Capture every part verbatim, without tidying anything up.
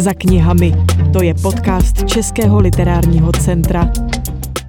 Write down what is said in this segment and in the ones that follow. za knihami. To je podcast Českého literárního centra.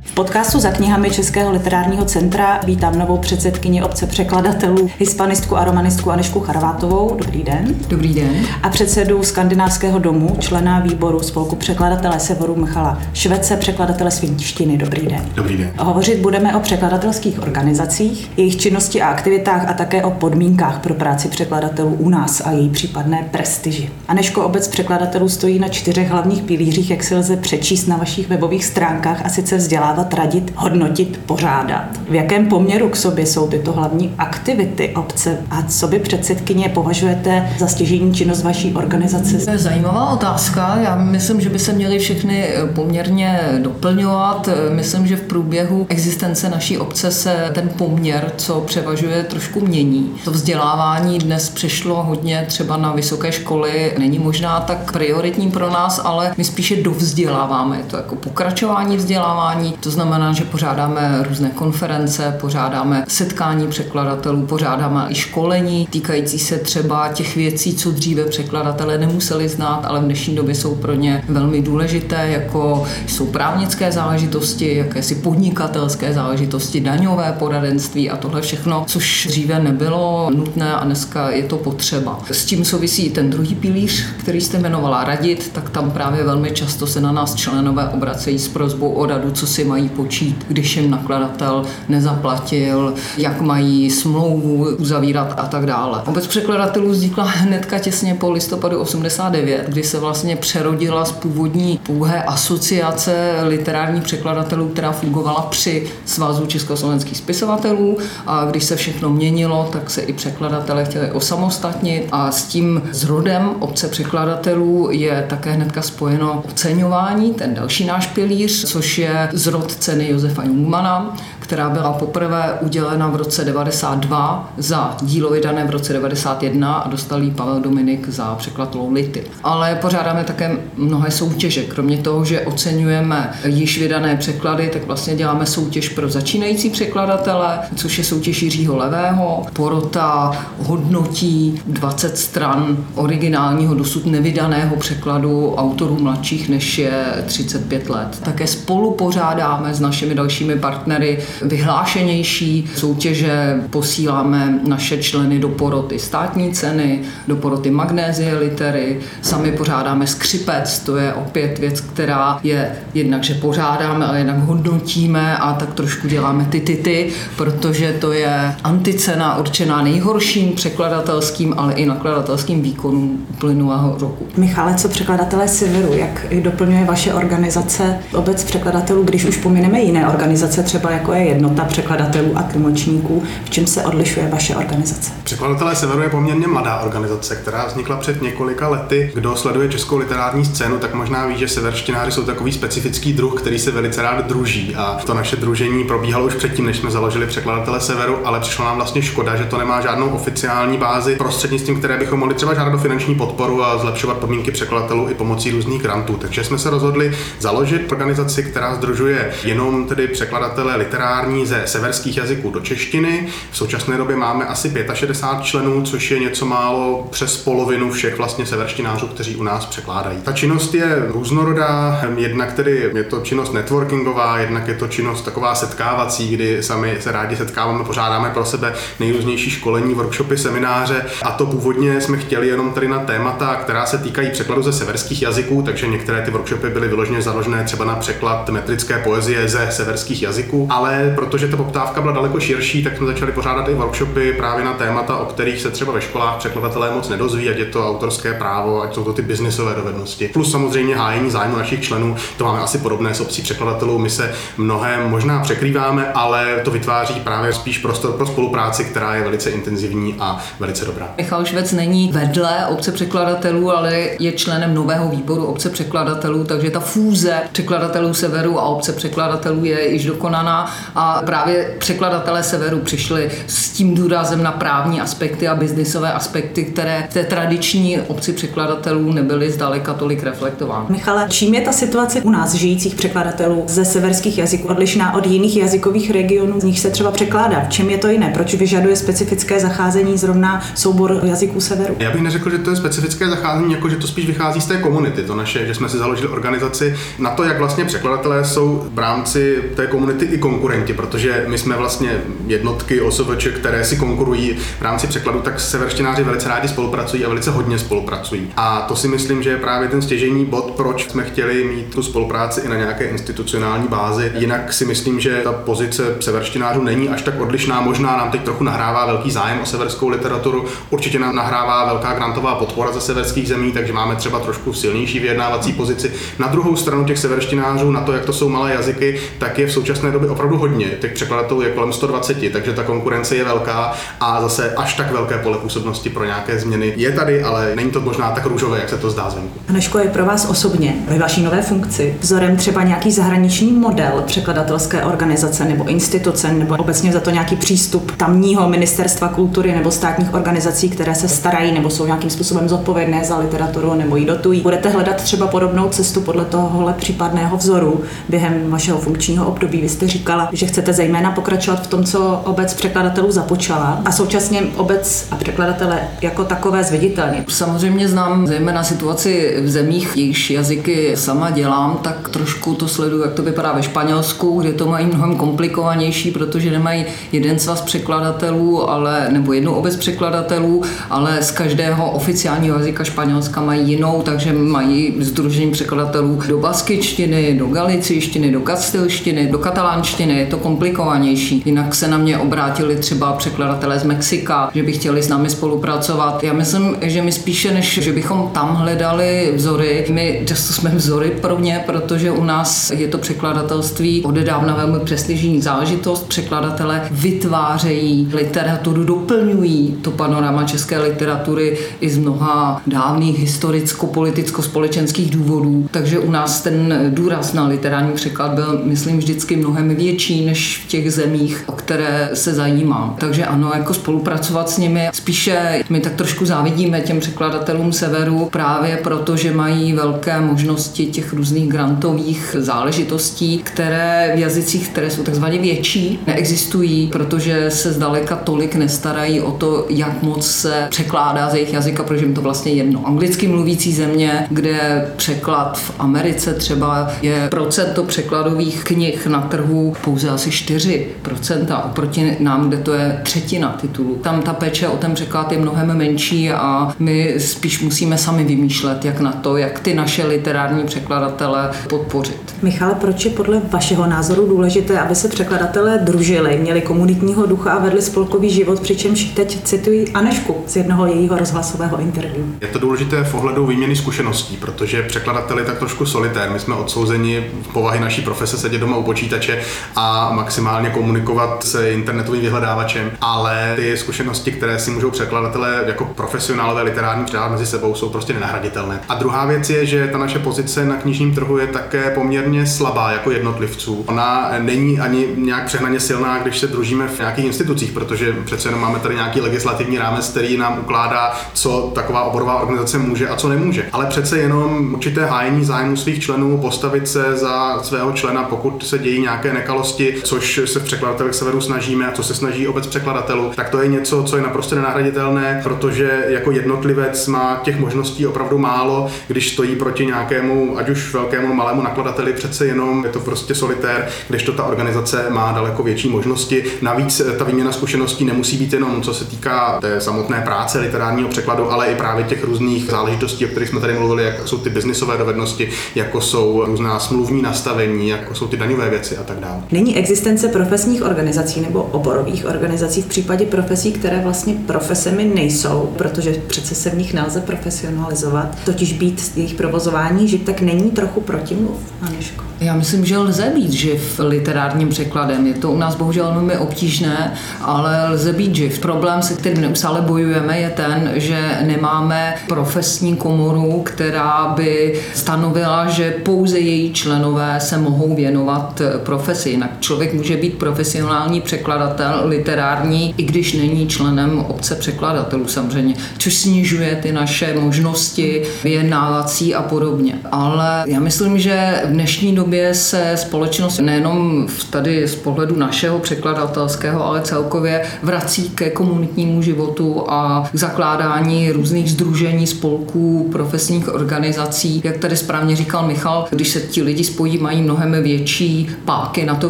V podcastu Za knihami Českého literárního centra vítám novou předsedkyni Obce překladatelů, hispanistku a romanistku Anežku Charvátovou. Dobrý den. Dobrý den. A předsedu Skandinávského domu, člena výboru spolku Překladatelé Severu Michala Švece, překladatele svinštiny. Dobrý den. Dobrý den. Hovořit budeme o překladatelských organizacích, jejich činnosti a aktivitách a také o podmínkách pro práci překladatelů u nás a její případné prestiži. Anežko, Obec překladatelů stojí na čtyřech hlavních pilířích, jak si lze přečíst na vašich webových stránkách, a sice vzdělávání, radit, hodnotit, pořádat. V jakém poměru k sobě jsou tyto hlavní aktivity obce a co by předsedkyně považujete za stěžejní činnost vaší organizace? To je zajímavá otázka. Já myslím, že by se měly všechny poměrně doplňovat. Myslím, že v průběhu existence naší obce se ten poměr, co převažuje, trošku mění. To vzdělávání dnes přišlo hodně třeba na vysoké školy. Není možná tak prioritní pro nás, ale my spíše dovzděláváme. Je to jako pokračování vzdělávání. To znamená, že pořádáme různé konference, pořádáme setkání překladatelů, pořádáme i školení týkající se třeba těch věcí, co dříve překladatelé nemuseli znát, ale v dnešní době jsou pro ně velmi důležité, jako jsou právnické záležitosti, jakési podnikatelské záležitosti, daňové poradenství a tohle všechno, což dříve nebylo nutné a dneska je to potřeba. S tím souvisí i ten druhý pilíř, který jste jmenovala radit, tak tam právě velmi často se na nás členové obracejí s prosbou o radu, co si mají počít, když jim nakladatel nezaplatil, jak mají smlouvu uzavírat a tak dále. Obec překladatelů vznikla hnedka těsně po listopadu osmdesát devět, kdy se vlastně přerodila z původní pouhé asociace literárních překladatelů, která fungovala při Svazu československých spisovatelů, a když se všechno měnilo, tak se i překladatelé chtěli osamostatnit, a s tím zrodem Obce překladatelů je také hnedka spojeno oceňování, ten další náš pilíř, což je zrod Ceny Josefa Jungmana, která byla poprvé udělena v roce devadesát dva za dílo vydané v roce devadesát jedna a dostal ji Pavel Dominik za překlad Lolity. Ale pořádáme také mnohé soutěže. Kromě toho, že oceňujeme již vydané překlady, tak vlastně děláme soutěž pro začínající překladatele, což je Soutěž Jiřího Levého. Porota hodnotí dvacet stran originálního, dosud nevydaného překladu autorů mladších než je třicet pět let. Také spolu pořádáme s našimi dalšími partnery vyhlášenější soutěže, posíláme naše členy do poroty Státní ceny, do poroty Magnézie, Litery, sami pořádáme Skřipec, to je opět věc, která je jednak, že pořádáme, ale jednak hodnotíme a tak trošku děláme ty, ty, ty, protože to je anticena určená nejhorším překladatelským, ale i nakladatelským výkonům uplynulého roku. Michale, co Překladatelé Severu, jak doplňuje vaše organizace Obec překladatelů, když už pomineme jiné organizace, třeba jako je Jednota překladatelů a tlumočníků, v čem se odlišuje vaše organizace? Překladatelé Severu je poměrně mladá organizace, která vznikla před několika lety. Kdo sleduje českou literární scénu, tak možná ví, že severštináři jsou takový specifický druh, který se velice rád druží, a to naše družení probíhalo už předtím, než jsme založili Překladatele Severu, ale přišlo nám vlastně škoda, že to nemá žádnou oficiální bázi, prostřednictvím které bychom mohli třeba žádat o finanční podporu a zlepšovat podmínky překladatelů i pomocí různých grantů. Takže jsme se rozhodli založit organizaci, která sdružuje jenom tedy překladatele literární ze severských jazyků do češtiny. V současné době máme asi šedesát pět členů, což je něco málo přes polovinu všech vlastně severštinářů, kteří u nás překládají. Ta činnost je různorodá, jednak tedy je to činnost networkingová, jednak je to činnost taková setkávací, kdy sami se rádi setkáváme, pořádáme pro sebe nejrůznější školení, workshopy, semináře, a to původně jsme chtěli jenom tady na témata, která se týkají překladu ze severských jazyků, takže některé ty workshopy byly vyloženě založené třeba na překlad metrické poezie ze severských jazyků. Ale protože ta poptávka byla daleko širší, tak jsme začali pořádat i workshopy právě na témata, o kterých se třeba ve školách překladatelé moc nedozví, ať je to autorské právo, ať jsou to ty biznisové dovednosti. Plus samozřejmě hájení zájmu našich členů, to máme asi podobné s Obcí překladatelů, my se mnohem možná překrýváme, ale to vytváří právě spíš prostor pro spolupráci, která je velice intenzivní a velice dobrá. Michal Švec není vedle Obce překladatelů, ale je členem nového výboru Obce překladatelů, takže ta fúze Překladatelů Severu a Obce překladatelů je již dokonaná. A právě Překladatelé Severu přišli s tím důrazem na právní aspekty a byznysové aspekty, které v té tradiční obci překladatelů nebyly zdaleka tolik reflektovány. Michale, čím je ta situace u nás žijících překladatelů ze severských jazyků odlišná od jiných jazykových regionů, z nich se třeba překládá? V čem je to jiné? Proč vyžaduje specifické zacházení zrovna soubor jazyků severu? Já bych neřekl, že to je specifické zacházení, jako že to spíš vychází z té komunity, to naše, že jsme si založili organizaci na to, jak vlastně překladatelé jsou v rámci té komunity i konkurenti, protože my jsme vlastně jednotky OSVČ, které si konkurují v rámci překladu, tak severštináři velice rádi spolupracují a velice hodně spolupracují. A to si myslím, že je právě ten stěžejní bod, proč jsme chtěli mít tu spolupráci i na nějaké institucionální bázi. Jinak si myslím, že ta pozice severštinářů není až tak odlišná, možná nám teď trochu nahrává velký zájem o severskou literaturu. Určitě nám nahrává velká grantová podpora ze severských zemí, takže máme třeba trošku silnější vyjednávací pozici. Na druhou stranu těch severštinářů, na to, jak to jsou malé jazyky, tak je v současné době opravdu hodně. Těch překladatelů je kolem sto dvacet, takže ta konkurence je velká a zase až tak velké pole působnosti pro nějaké změny je tady, ale není to možná tak růžové, jak se to zdá zvenku. Anežko, je pro vás osobně ve vaší nové funkci vzorem třeba nějaký zahraniční model překladatelské organizace nebo instituce, nebo obecně za to nějaký přístup tamního ministerstva kultury nebo státních organizací, které se starají nebo jsou nějakým způsobem zodpovědné za literaturu nebo ji dotují? Budete hledat třeba podobnou cestu podle tohohle případného vzoru během vašeho funkčního období? Vy jste říkala, že chcete zejména pokračovat v tom, co obec překladatelů započala, a současně obec a překladatele jako takové zviditelně. Samozřejmě znám zejména situaci v zemích, jejichž jazyky sama dělám, tak trošku to sleduju, jak to vypadá ve Španělsku, kde to mají mnohem komplikovanější, protože nemají jeden svaz překladatelů, ale nebo jednu obec překladatelů, ale z každého oficiálního jazyka Španělska mají jinou, takže mají sdružení překladatelů do baskičtiny, do galicíštiny, do kastilštiny, do katalánštiny, je to komplikovanější. Jinak se na mě obrátili třeba překladatelé z Mexika, že by chtěli s námi spolupracovat. Já myslím, že my spíše, než že bychom tam hledali vzory, my často jsme vzory pro ně, protože u nás je to překladatelství odedávna velmi prestižní záležitost. Překladatelé vytvářejí literaturu, doplňují to panorama české literatury i z mnoha dávných historicko-politicko-společenských důvodů. Takže u nás ten důraz na literární překlad byl, myslím, vždycky mnohem větší než v těch zemích, o které se zajímám. Takže ano, jako spolupracovat s nimi. Spíše my tak trošku závidíme těm překladatelům severu právě proto, že mají velké možnosti těch různých grantových záležitostí, které v jazycích, které jsou takzvaně větší, neexistují, protože se zdaleka tolik nestarají o to, jak moc se překládá z jejich jazyka, protože jim to vlastně jedno. Anglicky mluvící země, kde překlad v Americe třeba je procento překladových knih na trhu pouze asi čtyři procenta oproti nám, kde to je třetina titulů. Tam ta péče o ten překlad je mnohem menší a my spíš musíme sami vymýšlet, jak na to, jak ty naše literární překladatele podpořit. Michale, proč je podle vašeho názoru důležité, aby se překladatelé družili, měli komunitního ducha a vedli spolkový život, přičemž teď cituji Anežku z jednoho jejího rozhlasového interview? Je to důležité v ohledu výměny zkušeností, protože překladateli tak trošku solitér. My jsme odsouzeni v povahy naší profese sedět doma u počítače a maximálně komunikovat s internetovým vyhledávačem, ale ty zkušenosti, které si můžou překladatelé jako profesionálové literární předávat mezi sebou, jsou prostě nenahraditelné. A druhá věc je, že ta naše pozice na knižním trhu je také poměrně slabá jako jednotlivců. Ona není ani nějak přehnaně silná, když se družíme v nějakých institucích, protože přece jenom máme tady nějaký legislativní rámec, který nám ukládá, co taková oborová organizace může a co nemůže. Ale přece jenom určité hájení zájmu svých členů, postavit se za svého člena, pokud se dějí nějaké nekalosti, což se v Překladatelích severu snažíme a co se snaží obec překladatelů, tak to je něco, co je naprosto nenahraditelné, protože jako jednotlivec má těch možností opravdu málo, když stojí proti nějakému, ať už velkému, malému nakladateli, přece jenom je to prostě solitér, kdežto ta organizace má daleko větší možnosti. Navíc ta výměna zkušeností nemusí být jenom co se týká té samotné práce literárního překladu, ale i právě těch různých záležitostí, o kterých jsme tady mluvili, jako jsou ty biznisové dovednosti, jako jsou různá smluvní nastavení, jako jsou ty daňové věci a tak dále. Není existence profesních organizací nebo oborových organizací v případě profesí, které vlastně profesemi nejsou, protože přece se v nich nelze profesionalizovat, totiž být z jejich provozování, že tak není trochu protimluv, Anežko? Já myslím, že lze být živ literárním překladem. Je to u nás bohužel velmi obtížné, ale lze být živ. Problém, se kterým neustále bojujeme, je ten, že nemáme profesní komoru, která by stanovila, že pouze její členové se mohou věnovat profesi. Jinak člověk může být profesionální překladatel, literární, i když není členem obce překladatelů samozřejmě, což snižuje ty naše možnosti vyjednávací a podobně. Ale já myslím, že v dnešní době se společnost nejenom tady z pohledu našeho překladatelského, ale celkově vrací ke komunitnímu životu a k zakládání různých sdružení, spolků, profesních organizací. Jak tady správně říkal Michal, když se ti lidi spojí, mají mnohem větší páky na to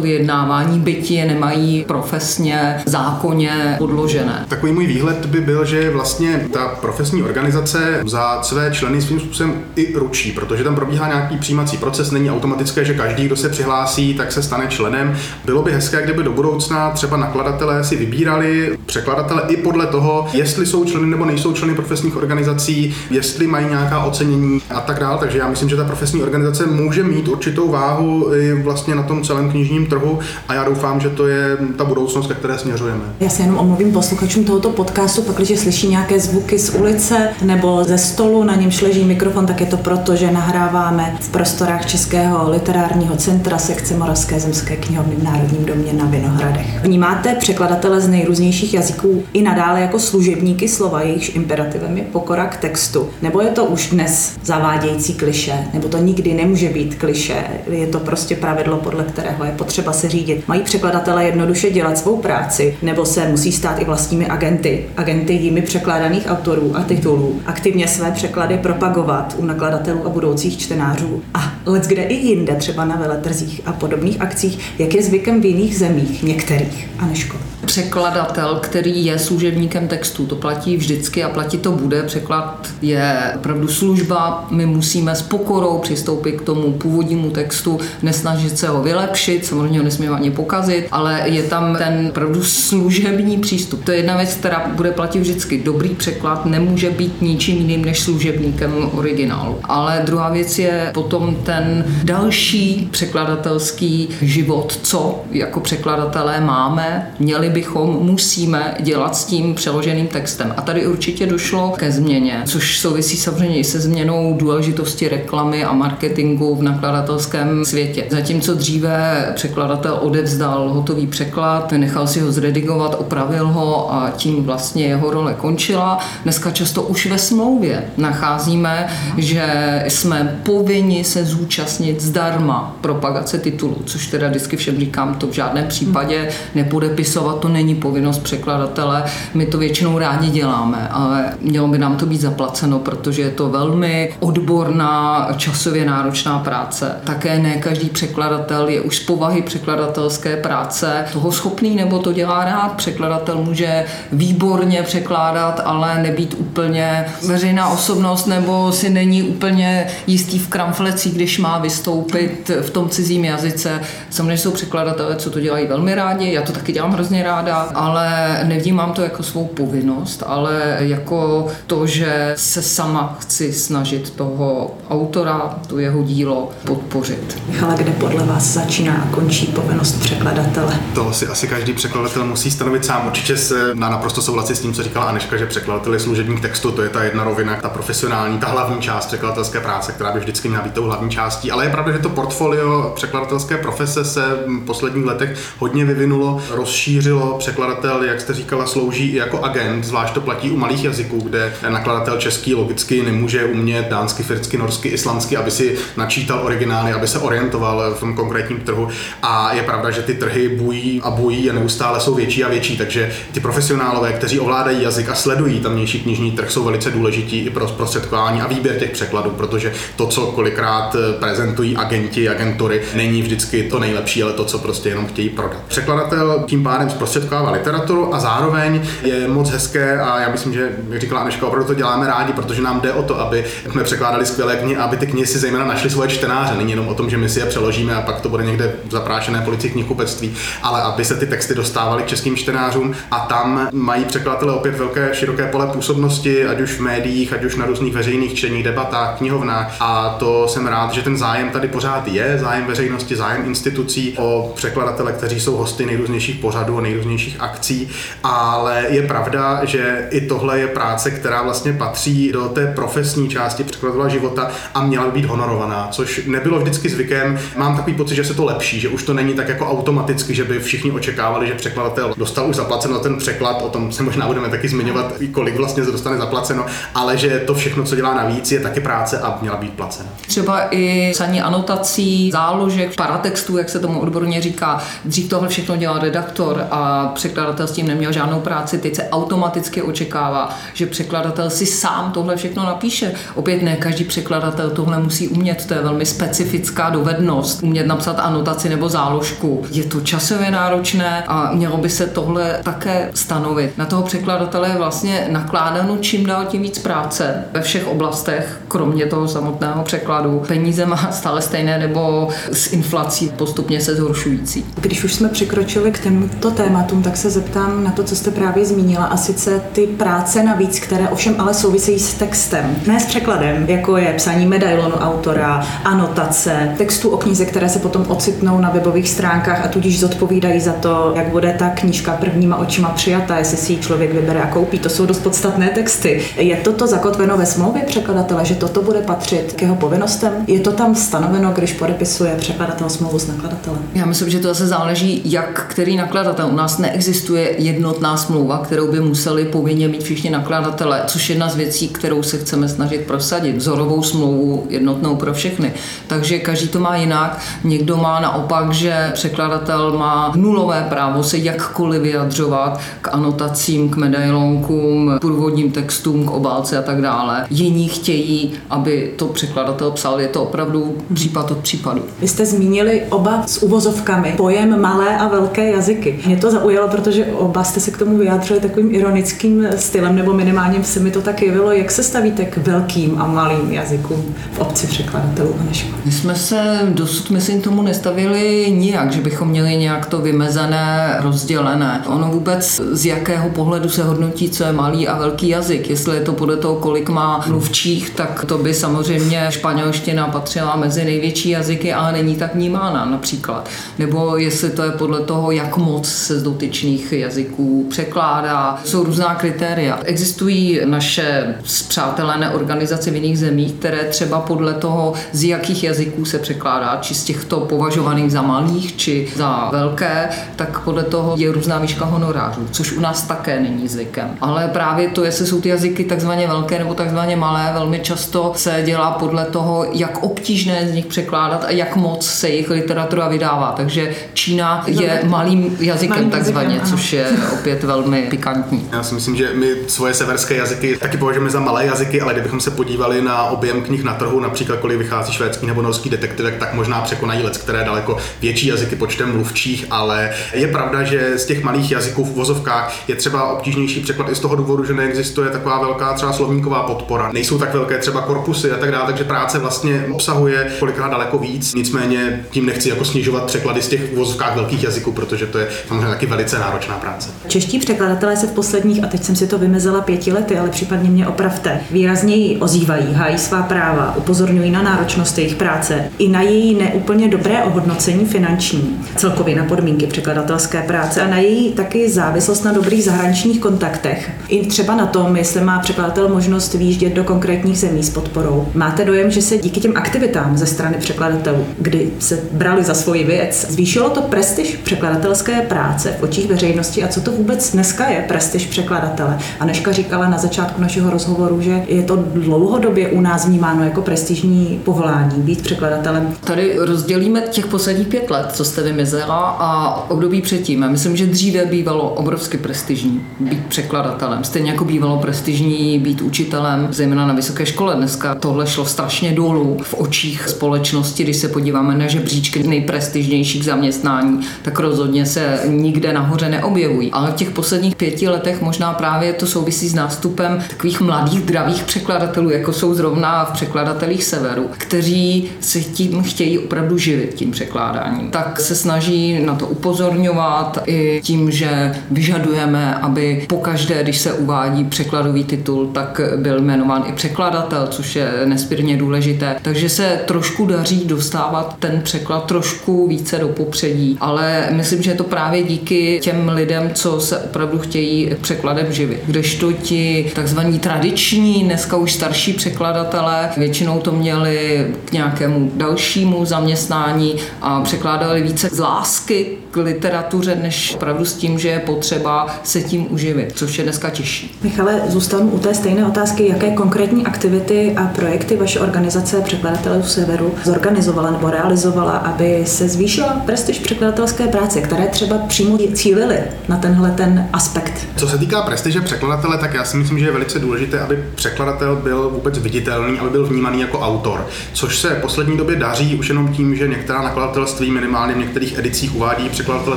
vyjednávání, byť je nemají profesně, zákonně podložené. Takový můj výhled by byl, že vlastně ta profesní organizace za své členy svým způsobem i ručí, protože tam probíhá nějaký přijímací proces, není automatické, že každý, kdo se přihlásí, tak se stane členem. Bylo by hezké, kdyby do budoucna třeba nakladatelé si vybírali překladatele i podle toho, jestli jsou členy nebo nejsou členy profesních organizací, jestli mají nějaká ocenění a tak dále. Takže já myslím, že ta profesní organizace může mít určitou váhu i vlastně na tom celém knižním trhu a já doufám, že to je ta budoucnost, ke které směřujeme. Já se jenom omluvím posluchačům tohoto podcastu, pakliže slyší nějaké zvuky z ulice nebo ze stolu, na němž leží mikrofon, tak je to proto, že nahráváme v prostorách Českého literárního centra sekce Moravské zemské knihovny v Národním domě na Vinohradech. Vnímáte překladatele z nejrůznějších jazyků i nadále jako služebníky slova, jejichž imperativem je pokora k textu? Nebo je to už dnes zavádějící klišé? Nebo to nikdy nemůže být klišé? Je to prostě pravidlo, podle kterého je potřeba se řídit? Mají překladatelé jednoduše dělat svou práci? Nebo se musí stát i vlastními agenty? Agenty jimi překládaných autorů a titulů? Aktivně své překlady propagovat u nakladatelů a budoucích čtenářů? A leckde i jinde, třeba na veletrzích a podobných akcích, jak je zvykem v jiných zemích, některých. Anežko. Překladatel, který je služebníkem textu, to platí vždycky a platit to bude. Překlad je opravdu služba, my musíme s pokorou přistoupit k tomu původnímu textu, nesnažit se ho vylepšit, samozřejmě ho nesmíme ani pokazit, ale je tam ten opravdu služební přístup. To je jedna věc, která bude platit vždycky. Dobrý překlad nemůže být ničím jiným než služebníkem originálu. Ale druhá věc je potom ten další překladatelský život, co jako překladatelé máme, měli by bychom musíme dělat s tím přeloženým textem. A tady určitě došlo ke změně, což souvisí samozřejmě i se změnou důležitosti reklamy a marketingu v nakladatelském světě. Zatímco dříve překladatel odevzdal hotový překlad, nechal si ho zredigovat, opravil ho a tím vlastně jeho role končila. Dneska často už ve smlouvě nacházíme, že jsme povinni se zúčastnit zdarma propagace titulu, což teda vždycky všem říkám, to v žádném případě nepodepisovat to není povinnost překladatele, my to většinou rádi děláme, ale mělo by nám to být zaplaceno, protože je to velmi odborná, časově náročná práce. Také ne každý překladatel je už z povahy překladatelské práce toho schopný nebo to dělá rád. Překladatel může výborně překládat, ale nebýt úplně veřejná osobnost nebo si není úplně jistý v kramflecích, když má vystoupit v tom cizím jazyce. Samozřejmě jsou překladatelé, co to dělají velmi rádi, já to taky dělám hrozně rád. Ráda, ale nevnímám to jako svou povinnost, ale jako to, že se sama chci snažit toho autora, to jeho dílo podpořit. Michale, kde podle vás začíná a končí povinnost překladatele? To si asi každý překladatel musí stanovit sám. Určitě se na naprosto souhlasí s tím, co říkala Anežka, že překladatel je služebník textu, to je ta jedna rovina, ta profesionální, ta hlavní část překladatelské práce, která by vždycky měla být tou hlavní částí, ale je pravda, že to portfolio překladatelské profese se v posledních letech hodně vyvinulo, rozšířilo. Překladatel, jak jste říkala, slouží i jako agent, zvlášť to platí u malých jazyků, kde nakladatel český logicky nemůže umět dánsky, finsky, norsky, islandsky, aby si načítal originály, aby se orientoval v tom konkrétním trhu. A je pravda, že ty trhy bují a bují a neustále jsou větší a větší, takže ty profesionálové, kteří ovládají jazyk a sledují tamnější knižní trh, jsou velice důležití i pro zprostředkování a výběr těch překladů, protože to, co kolikrát prezentují agenti, agentury, není vždycky to nejlepší, ale to, co prostě jenom chtějí prodat. Překladatel tím pádem prostě zprostředkovává literaturu a zároveň je moc hezké a já myslím, že jak říkala Anežka, opravdu to děláme rádi, protože nám jde o to, aby jsme překládali skvělé knihy, aby ty knihy si zejména našly svoje čtenáře. Není jenom o tom, že my si je přeložíme a pak to bude někde zaprášené policie knihkupectví, ale aby se ty texty dostávaly k českým čtenářům a tam mají překladatelé opět velké široké pole působnosti, ať už v médiích, ať už na různých veřejných čteních, debatách, knihovnách. A to jsem rád, že ten zájem tady pořád je, zájem veřejnosti, zájem institucí o překladatele, kteří jsou hosty nejrůznějších pořadů a nejrůznějších akcí, ale je pravda, že i tohle je práce, která vlastně patří do té profesní části překladatele života a měla by být honorovaná, což nebylo vždycky zvykem. Mám takový pocit, že se to lepší, že už to není tak jako automaticky, že by všichni očekávali, že překladatel dostal už zaplaceno ten překlad, o tom se možná budeme taky zmiňovat, kolik vlastně dostane zaplaceno, ale že to všechno, co dělá navíc, je taky práce a měla být placena. Třeba i psaní anotací, záložek, paratextů, jak se tomu odborně říká, dřív tohle všechno dělal redaktor a překladatel s tím neměl žádnou práci, teď se automaticky očekává, že překladatel si sám tohle všechno napíše. Opět ne každý překladatel tohle musí umět, to je velmi specifická dovednost, umět napsat anotaci nebo záložku. Je to časově náročné a mělo by se tohle také stanovit. Na toho překladatele je vlastně nakládáno čím dál tím víc práce ve všech oblastech, kromě toho samotného překladu. Peníze má stále stejné nebo s inflací postupně se zhoršující. Když už jsme překročili k těmto tématům, tak se zeptám na to, co jste právě zmínila, a sice ty práce navíc, které ovšem ale souvisejí s textem, ne s překladem, jako je psaní medailonu autora, anotace, textů o knize, které se potom ocitnou na webových stránkách a tudíž zodpovídají za to, jak bude ta knížka prvníma očima přijata, jestli si ji člověk vybere a koupí. To jsou dost podstatné texty. Je toto zakotveno ve smlouvě překladatele, že toto bude patřit k jeho povinnostem? Je to tam stanoveno, když podepisuje překladatel smlouvu s nakladatelem? Já myslím, že to zase záleží, jak který nakladatel. U nás neexistuje jednotná smlouva, kterou by museli povinně mít všichni nakladatelé, což je jedna z věcí, kterou se chceme snažit prosadit. Vzorovou smlouvu jednotnou pro všechny. Takže každý to má jinak. Někdo má naopak, že překladatel má nulové právo se jakkoliv vyjadřovat k anotacím, k medailonkům, k průvodním textům, k obálce a tak dále. Jiní chtějí, aby to překladatel psal. Je to opravdu případ od případu. Vy jste zmínili oba s uvozovkami pojem malé a velké jazyky. Mě to zaujalo, protože oba jste se k tomu vyjádřili takovým ironickým stylem, nebo minimálně se mi to tak jevilo. Jak se stavíte k velkým a malým jazykům v obci překladatelů? My jsme se dosud, myslím, tomu nestavili nijak, že bychom měli nějak to vymezené, rozdělené. Ono vůbec z jakého pohledu se hodnotí, co je malý a velký jazyk. Jestli je to podle toho, kolik má mluvčích, tak to by samozřejmě španělština patřila mezi největší jazyky, ale není tak vnímána například. Nebo jestli to je podle toho, jak moc se z dotyčných jazyků překládá. Jsou různá kritéria. Existují naše spřátelené organizace v jiných zemích, které třeba podle toho, z jakých jazyků se překládá, či z těchto považovaných za malých, či za velké, tak podle toho je různá výška honorářů, což u nás také není zvykem. Ale právě to, jestli jsou ty jazyky takzvaně velké nebo takzvaně malé, velmi často se dělá podle toho, jak obtížné z nich překládat a jak moc se jejich literatura vydává. Takže Čína je malým jazykem malým takzvaně, jazykem, což je opět velmi pikantní. Já si myslím, že my svoje severské jazyky taky považujeme za malé jazyky, ale kdybychom se podívali na objem knih na trhu, například kolik vychází švédský nebo norský detektivek, tak možná překonají let, které daleko větší jazyky počtem mluvčích, ale je pravda, že z těch malých jazyků v vozovkách je třeba obtížnější překlad i z toho důvodu, že neexistuje taková velká třeba slovníková podpora. Nejsou tak velké třeba korpusy a tak dále, takže práce vlastně obsahuje kolikrát daleko víc. Nicméně tím nechci jako snižovat překlady z těch vozovkách velkých jazyků, protože to je samozřejmě taky velice náročná práce. Čeští překladatelé se v posledních, a teď jsem si to vymezela pěti lety, ale případně mě opravte, výrazněji ozývají, hájí svá práva, upozorňují na náročnost jejich práce i na její neúplně dobré ohodnocení finanční, celkově na podmínky překladatelské práce a na její taky závislost na dobrých zahraničních kontaktech. I třeba na tom, jestli má překladatel možnost výjíždět do konkrétních zemí s podporou. Máte dojem, že se díky těm aktivitám ze strany překladatelů, kdy se brali za svoji věc, zvýšilo to prestiž překladatelské práce v očích veřejnosti a co to vůbec dneska je prestiž překladatele? Anežka říkala na začátku našeho rozhovoru, že je to dlouhodobě u nás vnímáno jako prestižní povolání být překladatelem. Tady rozdělíme těch posledních pět let, co jste vymezela, a období předtím. Já myslím, že dříve bývalo obrovsky prestižní být překladatelem. Stejně jako bývalo prestižní být učitelem, zejména na vysoké škole. Dneska tohle šlo strašně dolů v očích společnosti, když se podíváme na žebříčky nejprestižnějších zaměstnání, tak rozhodně se nikde někde nahoře neobjevují. Ale v těch posledních pěti letech možná právě to souvisí s nástupem takových mladých, dravých překladatelů, jako jsou zrovna v Překladatelích Severu, kteří se tím chtějí opravdu živit, tím překládáním. Tak se snaží na to upozorňovat i tím, že vyžadujeme, aby pokaždé, když se uvádí překladový titul, tak byl jmenován i překladatel, což je nesmírně důležité. Takže se trošku daří dostávat ten překlad trošku více do popředí, ale myslím, že je to právě díky těm lidem, co se opravdu chtějí překladem živit. Kdežto ti takzvaní tradiční, dneska už starší překladatelé, většinou to měli k nějakému dalšímu zaměstnání a překládali více z lásky k literatuře, než opravdu s tím, že je potřeba se tím uživit, což je dneska těžší. Michale, zůstanu u té stejné otázky, jaké konkrétní aktivity a projekty vaše organizace Překladatelů Severu zorganizovala nebo realizovala, aby se zvýšila prestiž překladatelské práce, které třeba přímo cílily na tenhle ten aspekt. Co se týká prestiže překladatele, tak já si myslím, že je velice důležité, aby překladatel byl vůbec viditelný, aby byl vnímaný jako autor, což se v poslední době daří už jenom tím, že některá nakladatelství minimálně v některých edicích uvádí překladatele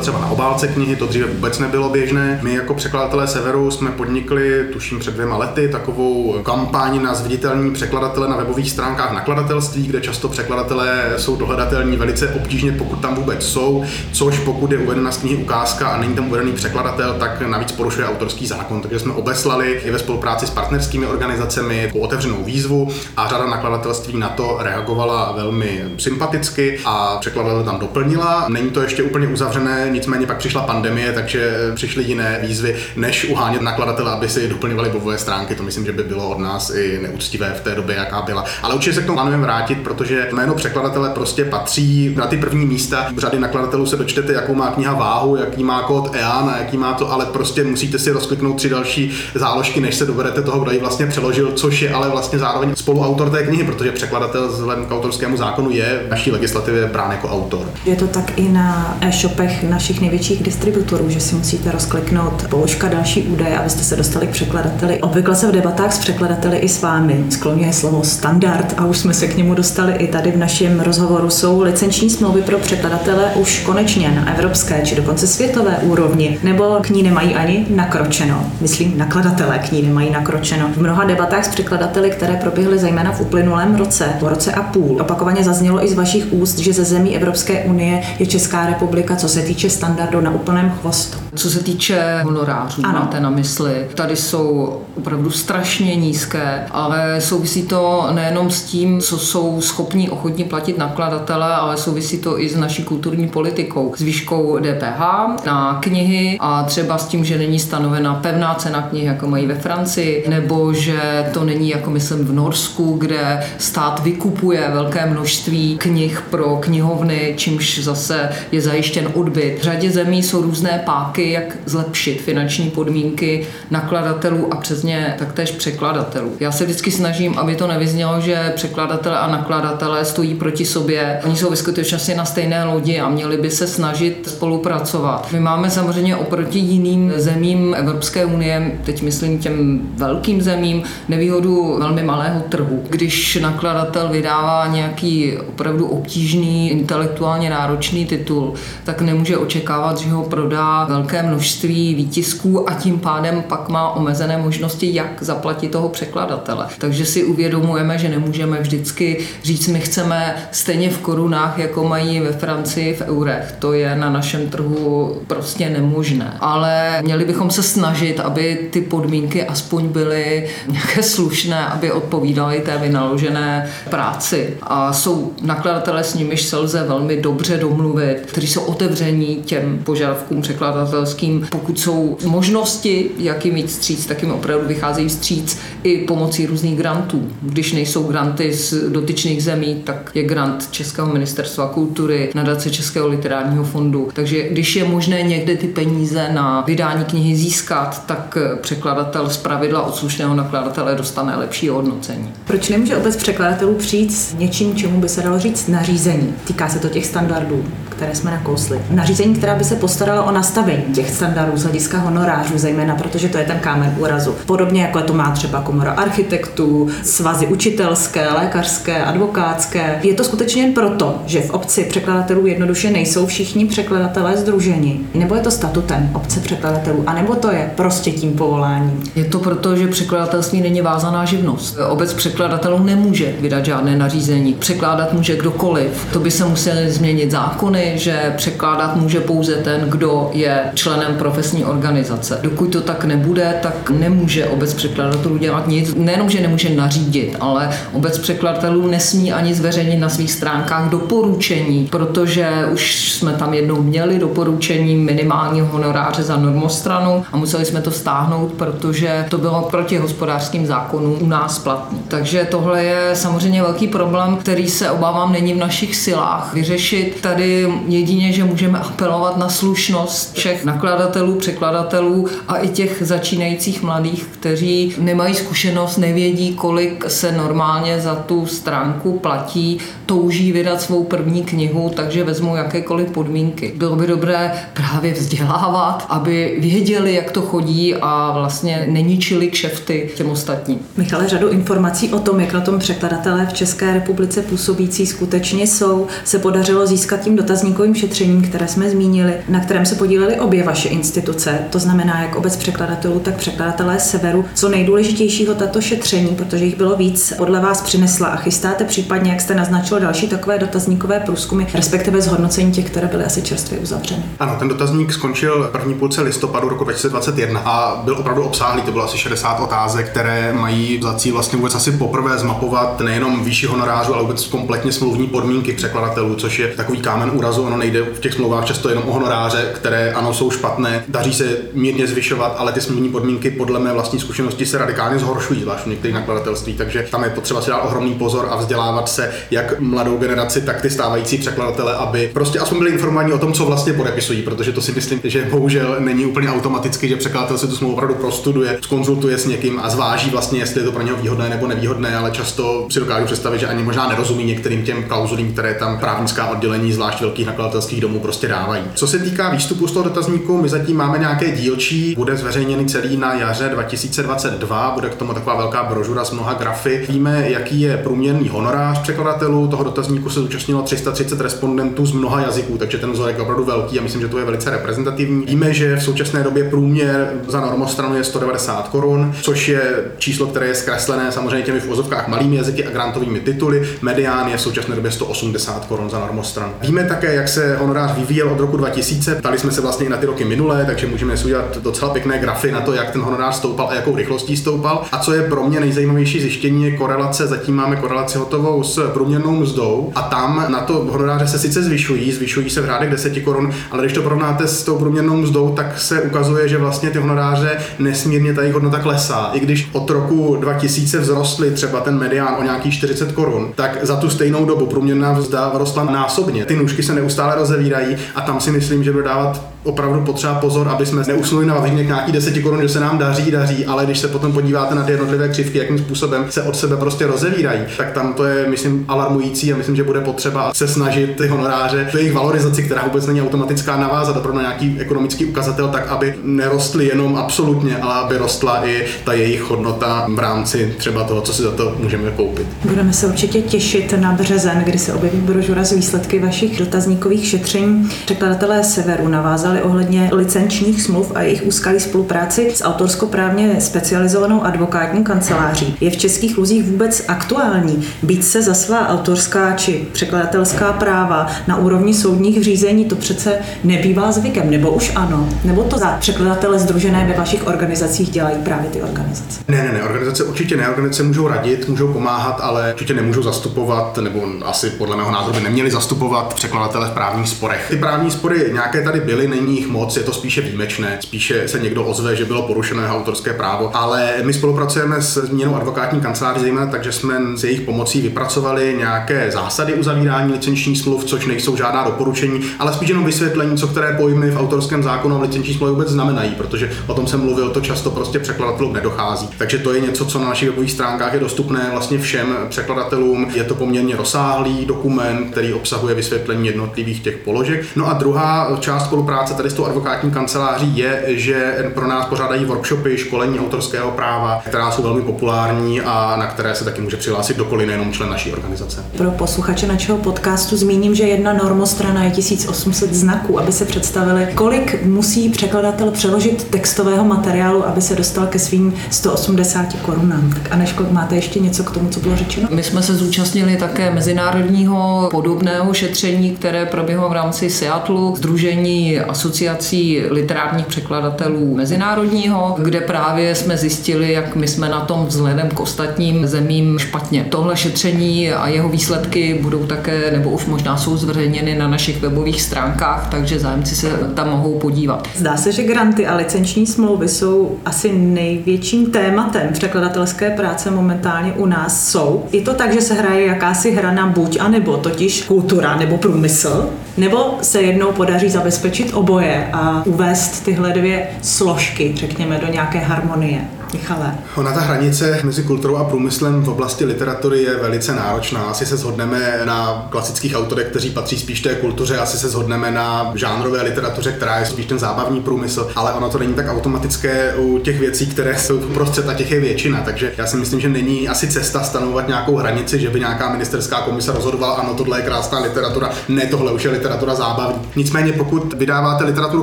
třeba na obálce knihy, to dříve vůbec nebylo běžné. My jako Překladatelé Severu jsme podnikli, tuším před dvěma lety, takovou kampaň na zviditelní překladatele na webových stránkách nakladatelství, kde často překladatelé jsou dohledatelní velice obtížně, pokud tam vůbec jsou, což pokud je uvedena z knihy ukázka a není tam uvedený překladatel, tak navíc porušuje autorský zákon. Takže jsme obeslali i ve spolupráci s partnerskými organizacemi jako otevřenou výzvu a řada nakladatelství na to reagovala velmi sympaticky a překladatele tam doplnila. Není to ještě úplně uzavřené, nicméně pak přišla pandemie, takže přišly jiné výzvy, než uhánět nakladatele, aby si doplňovali webové stránky. To myslím, že by bylo od nás i neúctivé v té době, jaká byla. Ale určitě se k tomu plánujeme vrátit, protože jméno překladatele prostě patří na ty první místa. Řady nakladatelů se dočtete, jakou má kniha váhu, jaký má kód E A N, jaký má to, ale prostě musíte si rozkliknout tři další záložky, než se dovedete toho, kdo ji vlastně přeložil, což je ale vlastně zároveň spoluautor té knihy, protože překladatel vzhledem k autorskému zákonu je v naší legislativě brán jako autor. Je to tak i na e-shopech našich největších distributorů, že si musíte rozkliknout položka další údaje, abyste se dostali k překladateli. Obvykle se v debatách s překladateli i s vámi skloňuje slovo standard a už jsme se k němu dostali i tady v našem rozhovoru. Jsou licenční smlouvy pro překladatele už konečně na evropské či dokonce světové úrovni, nebo k ní nemají ani nakročeno. Myslím, nakladatelé k ní nemají nakročeno. V mnoha debatách s překladateli, které proběhly zejména v uplynulém roce, po roce a půl, opakovaně zaznělo i z vašich úst, že ze zemí Evropské unie je Česká republika, co se týče standardu, na úplném chvostu. Co se týče honorářů, ano, máte na mysli. Tady jsou opravdu strašně nízké, ale souvisí to nejenom s tím, co jsou schopní ochotně platit nakladatelé, ale souvisí to i s naší kulturní politikou, s výškou D P H na knihy a třeba s tím, že není stanovena pevná cena knih, jako mají ve Francii, nebo že to není, jako myslím, v Norsku, kde stát vykupuje velké množství knih pro knihovny, čímž zase je zajištěn odbyt. V řadě zemí jsou různé páky, jak zlepšit finanční podmínky nakladatelů a přes ně taktéž překladatelů. Já se vždycky snažím, aby to nevyznělo, že překladatelé a nakladatelé stojí proti sobě. Oni jsou ve skutečnosti na stejné lodi a měli by se snažit spolupracovat. My máme samozřejmě oproti jiným zemím Evropské unie, teď myslím těm velkým zemím, nevýhodu velmi malého trhu. Když nakladatel vydává nějaký opravdu obtížný, intelektuálně náročný titul, tak nemůže očekávat, že ho prodá velké množství výtisků a tím pádem pak má omezené možnosti, jak zaplatit toho překladatele. Takže si uvědomujeme, že nemůžeme vždycky říct, my chceme stejně v korunách, jako mají ve Francii, v eurech. To je na našem trhu prostě nemožné. Ale měli bychom se snažit, aby ty podmínky aspoň byly nějaké slušné, aby odpovídaly té vynaložené práci. A jsou nakladatelé, s nimiž se lze velmi dobře domluvit, kteří jsou otevření těm požadavkům překladatelským. Pokud jsou možnosti, jak jim jít vstříc, tak jim opravdu vycházejí vstříc i pomocí různých grantů. Když nejsou granty z dotyčných zemí, tak je grant Českého ministerstva kultury, nadace Českého literárního fondu. Takže když je možné někde ty peníze na vydání knihy získat, tak překladatel zpravidla od slušného nakladatele dostane lepší hodnocení. Proč nemůže obec překladatelů přijít s něčím, čemu by se dalo říct nařízení? Týká se to těch standardů, které jsme nakousli. Nařízení, která by se postarala o nastavení těch standardů z hlediska honorářů, zejména protože to je ten kámen úrazu. Podobně jako to má třeba komora architektů, svazy učitelské, lékařské, advokátské. Je to skutečně jen proto, že v obci překladatelů jednoduše nejsou všichni překladatelé sdruženi. Nebo je to statutem obce překladatelů, anebo to je prostě tím povoláním. Je to proto, že překladatelství není vázaná živnost. Obec překladatelů nemůže vydat žádné nařízení. Překládat může kdokoliv. To by se musely změnit zákony, že překládat může pouze ten, kdo je členem profesní organizace. Dokud to tak nebude, tak nemůže obec překladatelů dělat nic. Nejenom, že nemůže nařídit, ale obec překladatelů nesmí ani zveřejnit na svých stránkách doporučení, protože už jsme tam jednou měli doporučení minimálního honoráře za normostranu a museli jsme to stáhnout, protože to bylo proti hospodářským zákonům u nás platný. Takže tohle je samozřejmě velký problém, který se obávám není v našich silách vyřešit. Tady jedině, že můžeme apelovat na slušnost všech nakladatelů, překladatelů a i těch začínajících mladých, kteří nemají zkušenost, nevědí, kolik se normálně za tu stránku platí, touží vydat svou první knihu, takže vezmou jakékoliv podmínky. Bylo by dobré právě vzdělávat, aby věděli, jak to chodí a vlastně neničili kšefty těm ostatním. Michale, řadu informací o tom, jak na tom překladatelé v České republice působící skutečně jsou, se podařilo získat tím dotazníkovým šetřením, které jsme zmínili, na kterém se podílely obě vaše instituce, to znamená jak obec překladatelů, tak překladatelé Severu. Co nejdůležitějšího tato šetření, protože jich bylo víc, podle vás přinesla a chystáte případně, jak jste naznačil, další takové dotazníkové průzkumy, respektive zhodnocení těch, které byly asi čerstvě uzavřeny? Ano, ten dotazník skončil první půlce listopadu roku dva tisíce dvacet jedna a byl opravdu obsáhlý, to bylo asi šedesát otázek, které mají za cíl vlastně vůbec asi poprvé zmapovat nejenom výši honorářů, ale vůbec kompletně smluvní podmínky překladatelů, což je takový kámen úrazu, ono nejde v těch smlouvách často jenom o honoráře, které ano jsou špatné, daří se mírně zvyšovat, ale ty smluvní podmínky podle mé vlastní zkušenosti se radikálně zhoršují, zvlášť v některých nakladatelství, takže tam je potřeba si dát ohromný pozor a vzdělávat se jak mladou generaci, tak ty stávající překladatele, aby prostě aspoň byli informovaní o tom, co vlastně podepisují, protože to si myslím, že bohužel není úplně automaticky, že překladatel se tu smlouvu opravdu prostuduje, konzultuje s někým a zváží vlastně, jestli je to pro něho výhodné nebo nevýhodné, ale často si dokážu představit, že ani možná nerozumí některým těm klauzulím, které tam právnická oddělení zvlášť velkých nakladatelských domů prostě dávají. Co se týká výstupu z toho dotazníku, my zatím máme nějaké dílčí, bude zveřejněný celý na jaře dva tisíce dvacet dva, bude k tomu taková velká brožura s mnoha grafy. Víme, jaký je průměrný honorář překladatelů. Toho dotazníku se zúčastnilo tři sta třicet respondentů z mnoha jazyků, takže ten vzorek je opravdu velký a myslím, že to je velice reprezentativní. Víme, že v současné době průměr za normostranu je sto devadesát korun, což je číslo, které je zkreslené samozřejmě těmi v uvozovkách malými jazyky a grantovými tituly. Medián je v současné době sto osmdesát korun za normostranu. Víme také, jak se honorář vyvíjel od roku dva tisíce. Ptali jsme se vlastně i na ty roky minulé, takže můžeme si udělat docela pěkné grafy na to, jak ten honorář stoupal a jakou rychlostí stoupal. A co je pro mě nejzajímavější zjištění, je korelace. Zatím máme korelaci hotovou s průměrnou mzdou a tam na to honoráře se sice zvyšují, zvyšují se v řádech deset korun, ale když to porovnáte s tou průměrnou mzdou, tak se ukazuje, že vlastně ty honoráře nesmírně ta jejich hodnota klesá. I když od roku dva tisíce vzrostly třeba ten medián o nějakých čtyřicet korun, tak za tu stejnou dobu průměrná mzda rostla násobně. Ty nůžky se neustále rozevírají a tam si myslím, že bude dávat opravdu potřeba pozor, aby jsme neusnuli na vavřínek nějaký deset korun, že se nám daří, daří, ale když se potom podíváte na ty jednotlivé křivky, jakým způsobem se od sebe prostě rozevírají, tak tam to je, myslím, alarmující a myslím, že bude potřeba se snažit ty honoráře, tu jejich valorizaci, která vůbec není automatická, navázat opravdu na nějaký ekonomický ukazatel, tak aby nerostly jenom absolutně, ale aby rostla i ta jejich hodnota v rámci třeba toho, co si za to můžeme koupit. Budeme se určitě těšit na březen, kdy se objeví brožura z výsledky vašich dotazníkových šetření. Překladatelé Severu navázali ohledně licenčních smluv a jejich úskalí spolupráci s autorskoprávně specializovanou advokátní kanceláří. Je v českých luzích vůbec aktuální být se za svá autorská či překladatelská práva na úrovni soudních řízení? To přece nebývá zvykem, nebo už ano? Nebo to za překladatele sdružené ve vašich organizacích dělají právě ty organizace? Ne, ne, ne, organizace určitě ne. Organizace můžou radit, můžou pomáhat, ale určitě nemůžou zastupovat, nebo asi podle mého názoru by neměli zastupovat překladatele v právních sporech. Ty právní spory nějaké tady byly, není jich moc, je to spíše výjimečné, spíše se někdo ozve, že bylo porušené autorské právo, ale my spolupracujeme s zmíněnou advokátní kanceláří zejména, takže jsme s jejich pomocí vypracovali nějaké zásady uzavírání licenčních smluv, což nejsou žádná doporučení, ale spíš jenom vysvětlení, co které pojmy v autorském zákonu a v licenční smlouvě vůbec znamenají, protože o tom jsem mluvil, to často prostě překladatelům nedochází. Takže to je něco, co na našich webových stránkách je dostupné vlastně všem překladatelům. Je to poměrně rozsáhlý dokument, který obsahuje vysvětlení jednotlivých těch položek. No a druhá část spolupráce tady s tou advokátní kanceláří je, že pro nás pořádají workshopy, školení autorského práva, která jsou velmi populární a na které se taky může přihlásit kdokoliv, nejenom člen naší organizace. Pro posluchače našeho podcastu zmíním, že jedna normostrana je tisíc osm set znaků, aby se představili, kolik musí překladatel přeložit textového materiálu, aby se dostal ke svým sto osmdesáti korunám. Tak Anežko, máte ještě něco k tomu, co bylo řečeno? My jsme se zúčastnili také mezinárodního podobného šetření, které proběhlo v rámci Seattlu, Sdružení asociací literárních překladatelů mezinárodního, kde právě jsme zjistili, jak my jsme na tom vzhledem k ostatním zemím špatně. Tohle šetření a jeho výsledky budou také, nebo už možná jsou zveřejněny na našich webových stránkách, takže zájemci se tam mohou podívat. Zdá se, že granty a licenční smlouvy jsou asi největším tématem překladatelské práce momentálně u nás jsou. Je to tak, že se hraje jakási hra na buď a nebo, totiž kultura nebo průmysl, nebo se jednou podaří zabezpečit oboje a uvést tyhle dvě složky, řekněme, do nějaké harmonie? Michale. Ona ta hranice mezi kulturou a průmyslem v oblasti literatury je velice náročná. Asi se shodneme na klasických autorech, kteří patří spíš té kultuře, asi se shodneme na žánrové literatuře, která je spíš ten zábavní průmysl, ale ono to není tak automatické u těch věcí, které jsou uprostřed a těch je většina. Takže já si myslím, že není asi cesta stanovovat nějakou hranici, že by nějaká ministerská komise rozhodovala, ano, tohle je krásná literatura, ne, tohle už je literatura zábavní. Nicméně, pokud vydáváte literaturu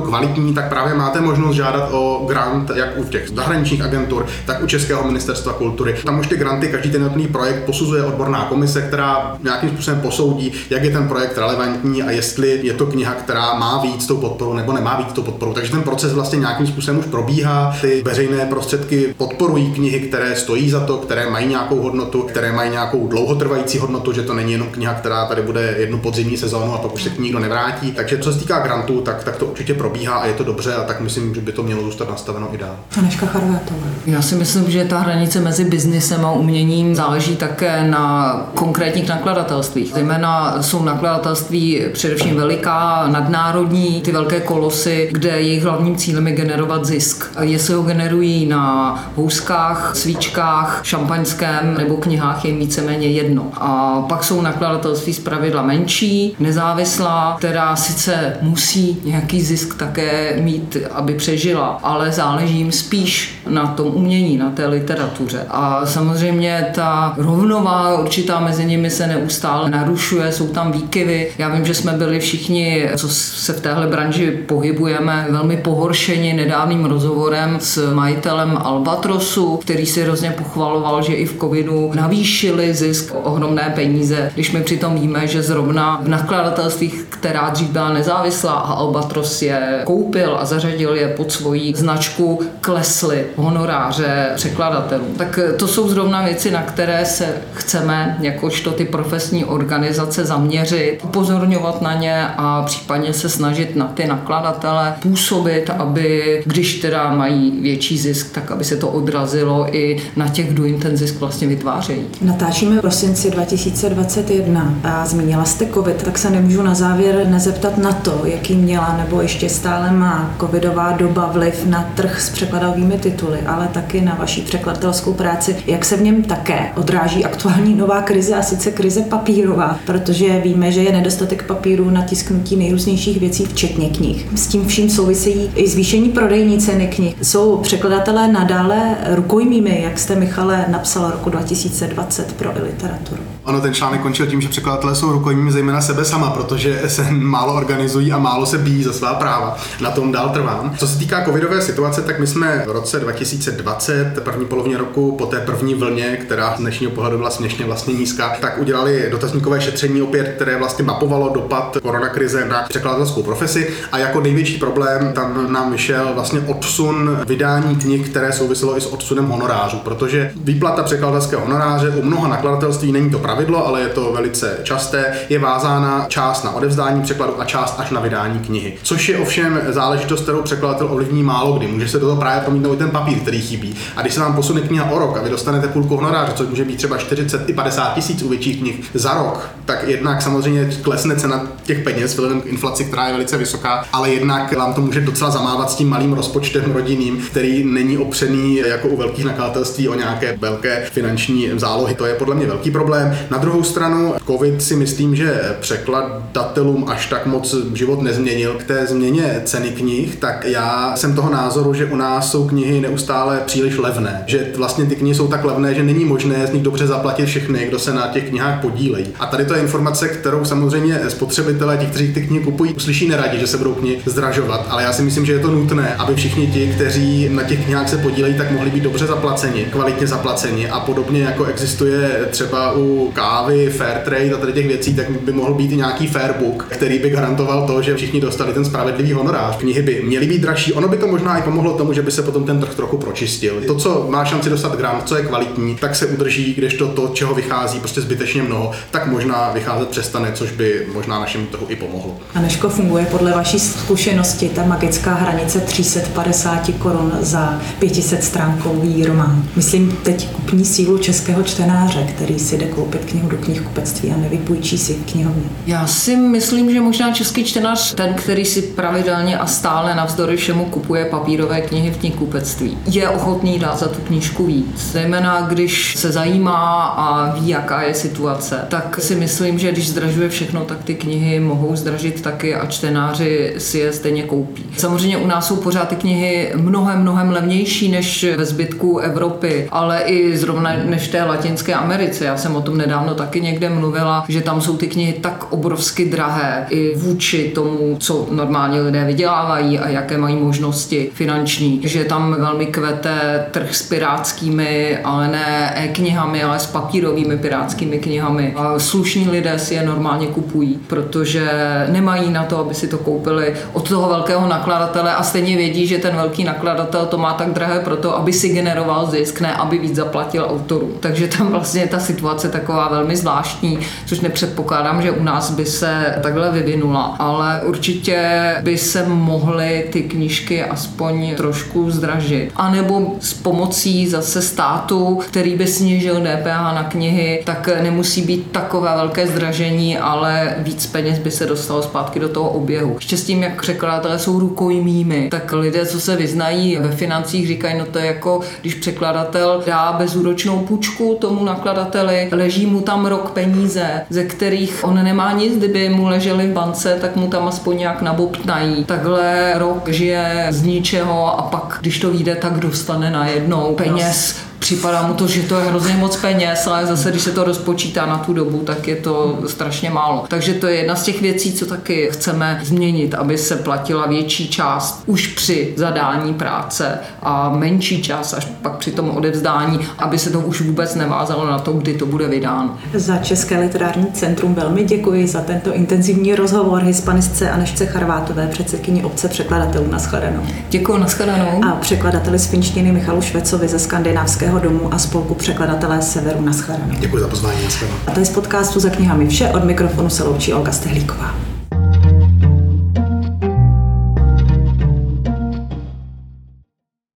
kvalitní, tak právě máte možnost žádat o grant, jak u těch zahraničních agentů, tak u Českého ministerstva kultury. Tam už ty granty, každý ten jednotný projekt posuzuje odborná komise, která nějakým způsobem posoudí, jak je ten projekt relevantní a jestli je to kniha, která má víc tou podporu nebo nemá víc tou podporu. Takže ten proces vlastně nějakým způsobem už probíhá. Ty veřejné prostředky podporují knihy, které stojí za to, které mají nějakou hodnotu, které mají nějakou dlouhotrvající hodnotu, že to není jenom kniha, která tady bude jednu podzimní sezónu a pak už se k ní nikdo nevrátí. Takže co se týká grantů, tak, tak to určitě probíhá a je to dobře a tak myslím, že by to mělo zůstat nastaveno i dál. Anežka Charvátová. Já si myslím, že ta hranice mezi biznisem a uměním záleží také na konkrétních nakladatelstvích. Zejména jsou nakladatelství především veliká, nadnárodní, ty velké kolosy, kde jejich hlavním cílem je generovat zisk. Jestli ho generují na houskách, svíčkách, šampaňském nebo knihách, je víceméně jedno. A pak jsou nakladatelství zpravidla menší, nezávislá, která sice musí nějaký zisk také mít, aby přežila, ale záleží jim spíš na tom umění, na té literatuře. A samozřejmě ta rovnováha určitá mezi nimi se neustále narušuje, jsou tam výkyvy. Já vím, že jsme byli všichni, co se v téhle branži pohybujeme, velmi pohoršeni nedávným rozhovorem s majitelem Albatrosu, který si hrozně pochvaloval, že i v covidu navýšili zisk ohromné peníze, když my přitom víme, že zrovna v nakladatelstvích, která dřív byla nezávislá a Albatros je koupil a zařadil je pod svoji značku, klesly honoráře překladatelů. Tak to jsou zrovna věci, na které se chceme jakožto ty profesní organizace zaměřit, upozorňovat na ně a případně se snažit na ty nakladatele působit, aby, když teda mají větší zisk, tak aby se to odrazilo i na těch, kdo jim ten zisk vlastně vytvářejí. Natáčíme v prosinci dva tisíce dvacet jedna a zmínila jste COVID, tak se nemůžu na závěr nezeptat na to, jaký měla nebo ještě stále má covidová doba vliv na trh s překladovými tituly, ale taky na vaší překladatelskou práci, jak se v něm také odráží aktuální nová krize, a sice krize papírová, protože víme, že je nedostatek papíru na tisknutí nejrůznějších věcí, včetně knih. S tím vším souvisejí i zvýšení prodejní ceny knih. Jsou překladatelé nadále rukojmími, jak jste, Michale, napsal roku dva tisíce dvacet pro literaturu? Ano, ten článek končil tím, že překladatelé jsou rukojmími zejména sebe sama, protože se málo organizují a málo se bijí za svá práva. Na tom dál trvám. Co se týká covidové situace, tak my jsme v roce dva tisíce dvacet, první polovině roku, po té první vlně, která z dnešního pohledu byla směšně vlastně nízká, tak udělali dotazníkové šetření opět, které vlastně mapovalo dopad koronakrize na překladatelskou profesi a jako největší problém tam nám vyšel vlastně odsun vydání knih, které souviselo i s odsunem honorářů, protože výplata překladatelského honoráře u mnoha nakladatelství není to pravidlo. pravidlo, ale je to velice časté, je vázána část na odevzdání překladu a část až na vydání knihy. Což je ovšem záležitost, kterou překladatel ovlivní málo kdy. Může se do toho právě promítnout ten papír, který chybí. A když se vám posune kniha o rok a vy dostanete půlku honoráře, což může být třeba čtyřicet i padesát tisíc u větších knih za rok, tak jednak samozřejmě klesne cena těch peněz vzhledem k inflaci, která je velice vysoká, ale jednak vám to může docela zamávat s tím malým rozpočtem rodinným, který není opřený jako u velkých nakladatelství o nějaké velké finanční zálohy. To je podle mě velký problém. Na druhou stranu COVID si myslím, že překladatelům až tak moc život nezměnil. K té změně ceny knih, tak já jsem toho názoru, že u nás jsou knihy neustále příliš levné, že vlastně ty knihy jsou tak levné, že není možné z nich dobře zaplatit všechny, kdo se na těch knihách podílejí. A tady to je informace, kterou samozřejmě spotřebitelé, ti, kteří ty knihy kupují, uslyší neradi, že se budou knihy zdražovat, ale já si myslím, že je to nutné, aby všichni ti, kteří na těch knihách se podílejí, tak mohli být dobře zaplaceni, kvalitně zaplaceni a podobně jako existuje třeba u kávy fair trade a tady těch věcí, tak by mohl být i nějaký fair book, který by garantoval to, že všichni dostali ten spravedlivý honorář. Knihy by měly být dražší. Ono by to možná i pomohlo tomu, že by se potom ten trh trochu pročistil. To, co má šanci dostat grant, co je kvalitní, tak se udrží, kdežto to, čeho vychází prostě zbytečně mnoho, tak možná vycházet přestane, což by možná našemu trhu i pomohlo. Anežko, funguje podle vaší zkušenosti ta magická hranice tři sta padesát korun za pět set stránkový román? Myslím teď kupní sílu českého čtenáře, který si jde koupit knihu do knihkupectví a nevypůjčí si knihovně. Já si myslím, že možná český čtenář, ten, který si pravidelně a stále navzdory všemu kupuje papírové knihy v knihkupectví, je ochotný dát za tu knížku víc. Zejména když se zajímá a ví, jaká je situace, tak si myslím, že když zdražuje všechno, tak ty knihy mohou zdražit taky a čtenáři si je stejně koupí. Samozřejmě u nás jsou pořád ty knihy mnohem, mnohem levnější než ve zbytku Evropy, ale i zrovna než té Latinské Americe. Já jsem o tom nedávno taky někde mluvila, že tam jsou ty knihy tak obrovsky drahé i vůči tomu, co normálně lidé vydělávají a jaké mají možnosti finanční, že tam velmi kvete trh s pirátskými, ale ne e-knihami, ale s papírovými pirátskými knihami. A slušní lidé si je normálně kupují, protože nemají na to, aby si to koupili od toho velkého nakladatele a stejně vědí, že ten velký nakladatel to má tak drahé proto, aby si generoval zisk, ne aby víc zaplatil autorům. Takže tam vlastně ta situace taková velmi zvláštní, což nepředpokládám, že u nás by se takhle vyvinula, ale určitě by se mohly ty knížky aspoň trošku zdražit. A nebo s pomocí zase státu, který by snížil D P H na knihy, tak nemusí být takové velké zdražení, ale víc peněz by se dostalo zpátky do toho oběhu. Ještě s tím, jak překladatelé jsou rukojmími, tak lidé, co se vyznají ve financích, říkají, no to je jako, když překladatel dá bezúročnou půjčku tomu nakladateli, leží mu tam rok peníze, ze kterých on nemá nic, kdyby mu leželi v bance, tak mu tam aspoň nějak nabobtnají. Takhle rok žije z ničeho a pak, když to vyjde, tak dostane najednou peněz. Připadá mu to, že to je hrozně moc peněz, ale zase, když se to rozpočítá na tu dobu, tak je to strašně málo. Takže to je jedna z těch věcí, co taky chceme změnit, aby se platila větší část už při zadání práce a menší část až pak při tom odevzdání, aby se to už vůbec nevázalo na to, kdy to bude vydáno. Za České literární centrum velmi děkuji za tento intenzivní rozhovor hispanistce Anežce Charvátové, předsedkyni Obce překladatelů. Nashledanou. Děkuji, nashledanou. A překladateli z finštiny Michalu Švecovi ze Skandinávského domu a spolku Překladatelé Severu. Nashledanou. Děkuji za pozvání. A to je z podcastu Za knihami vše. Od mikrofonu se loučí Olga Stehlíková.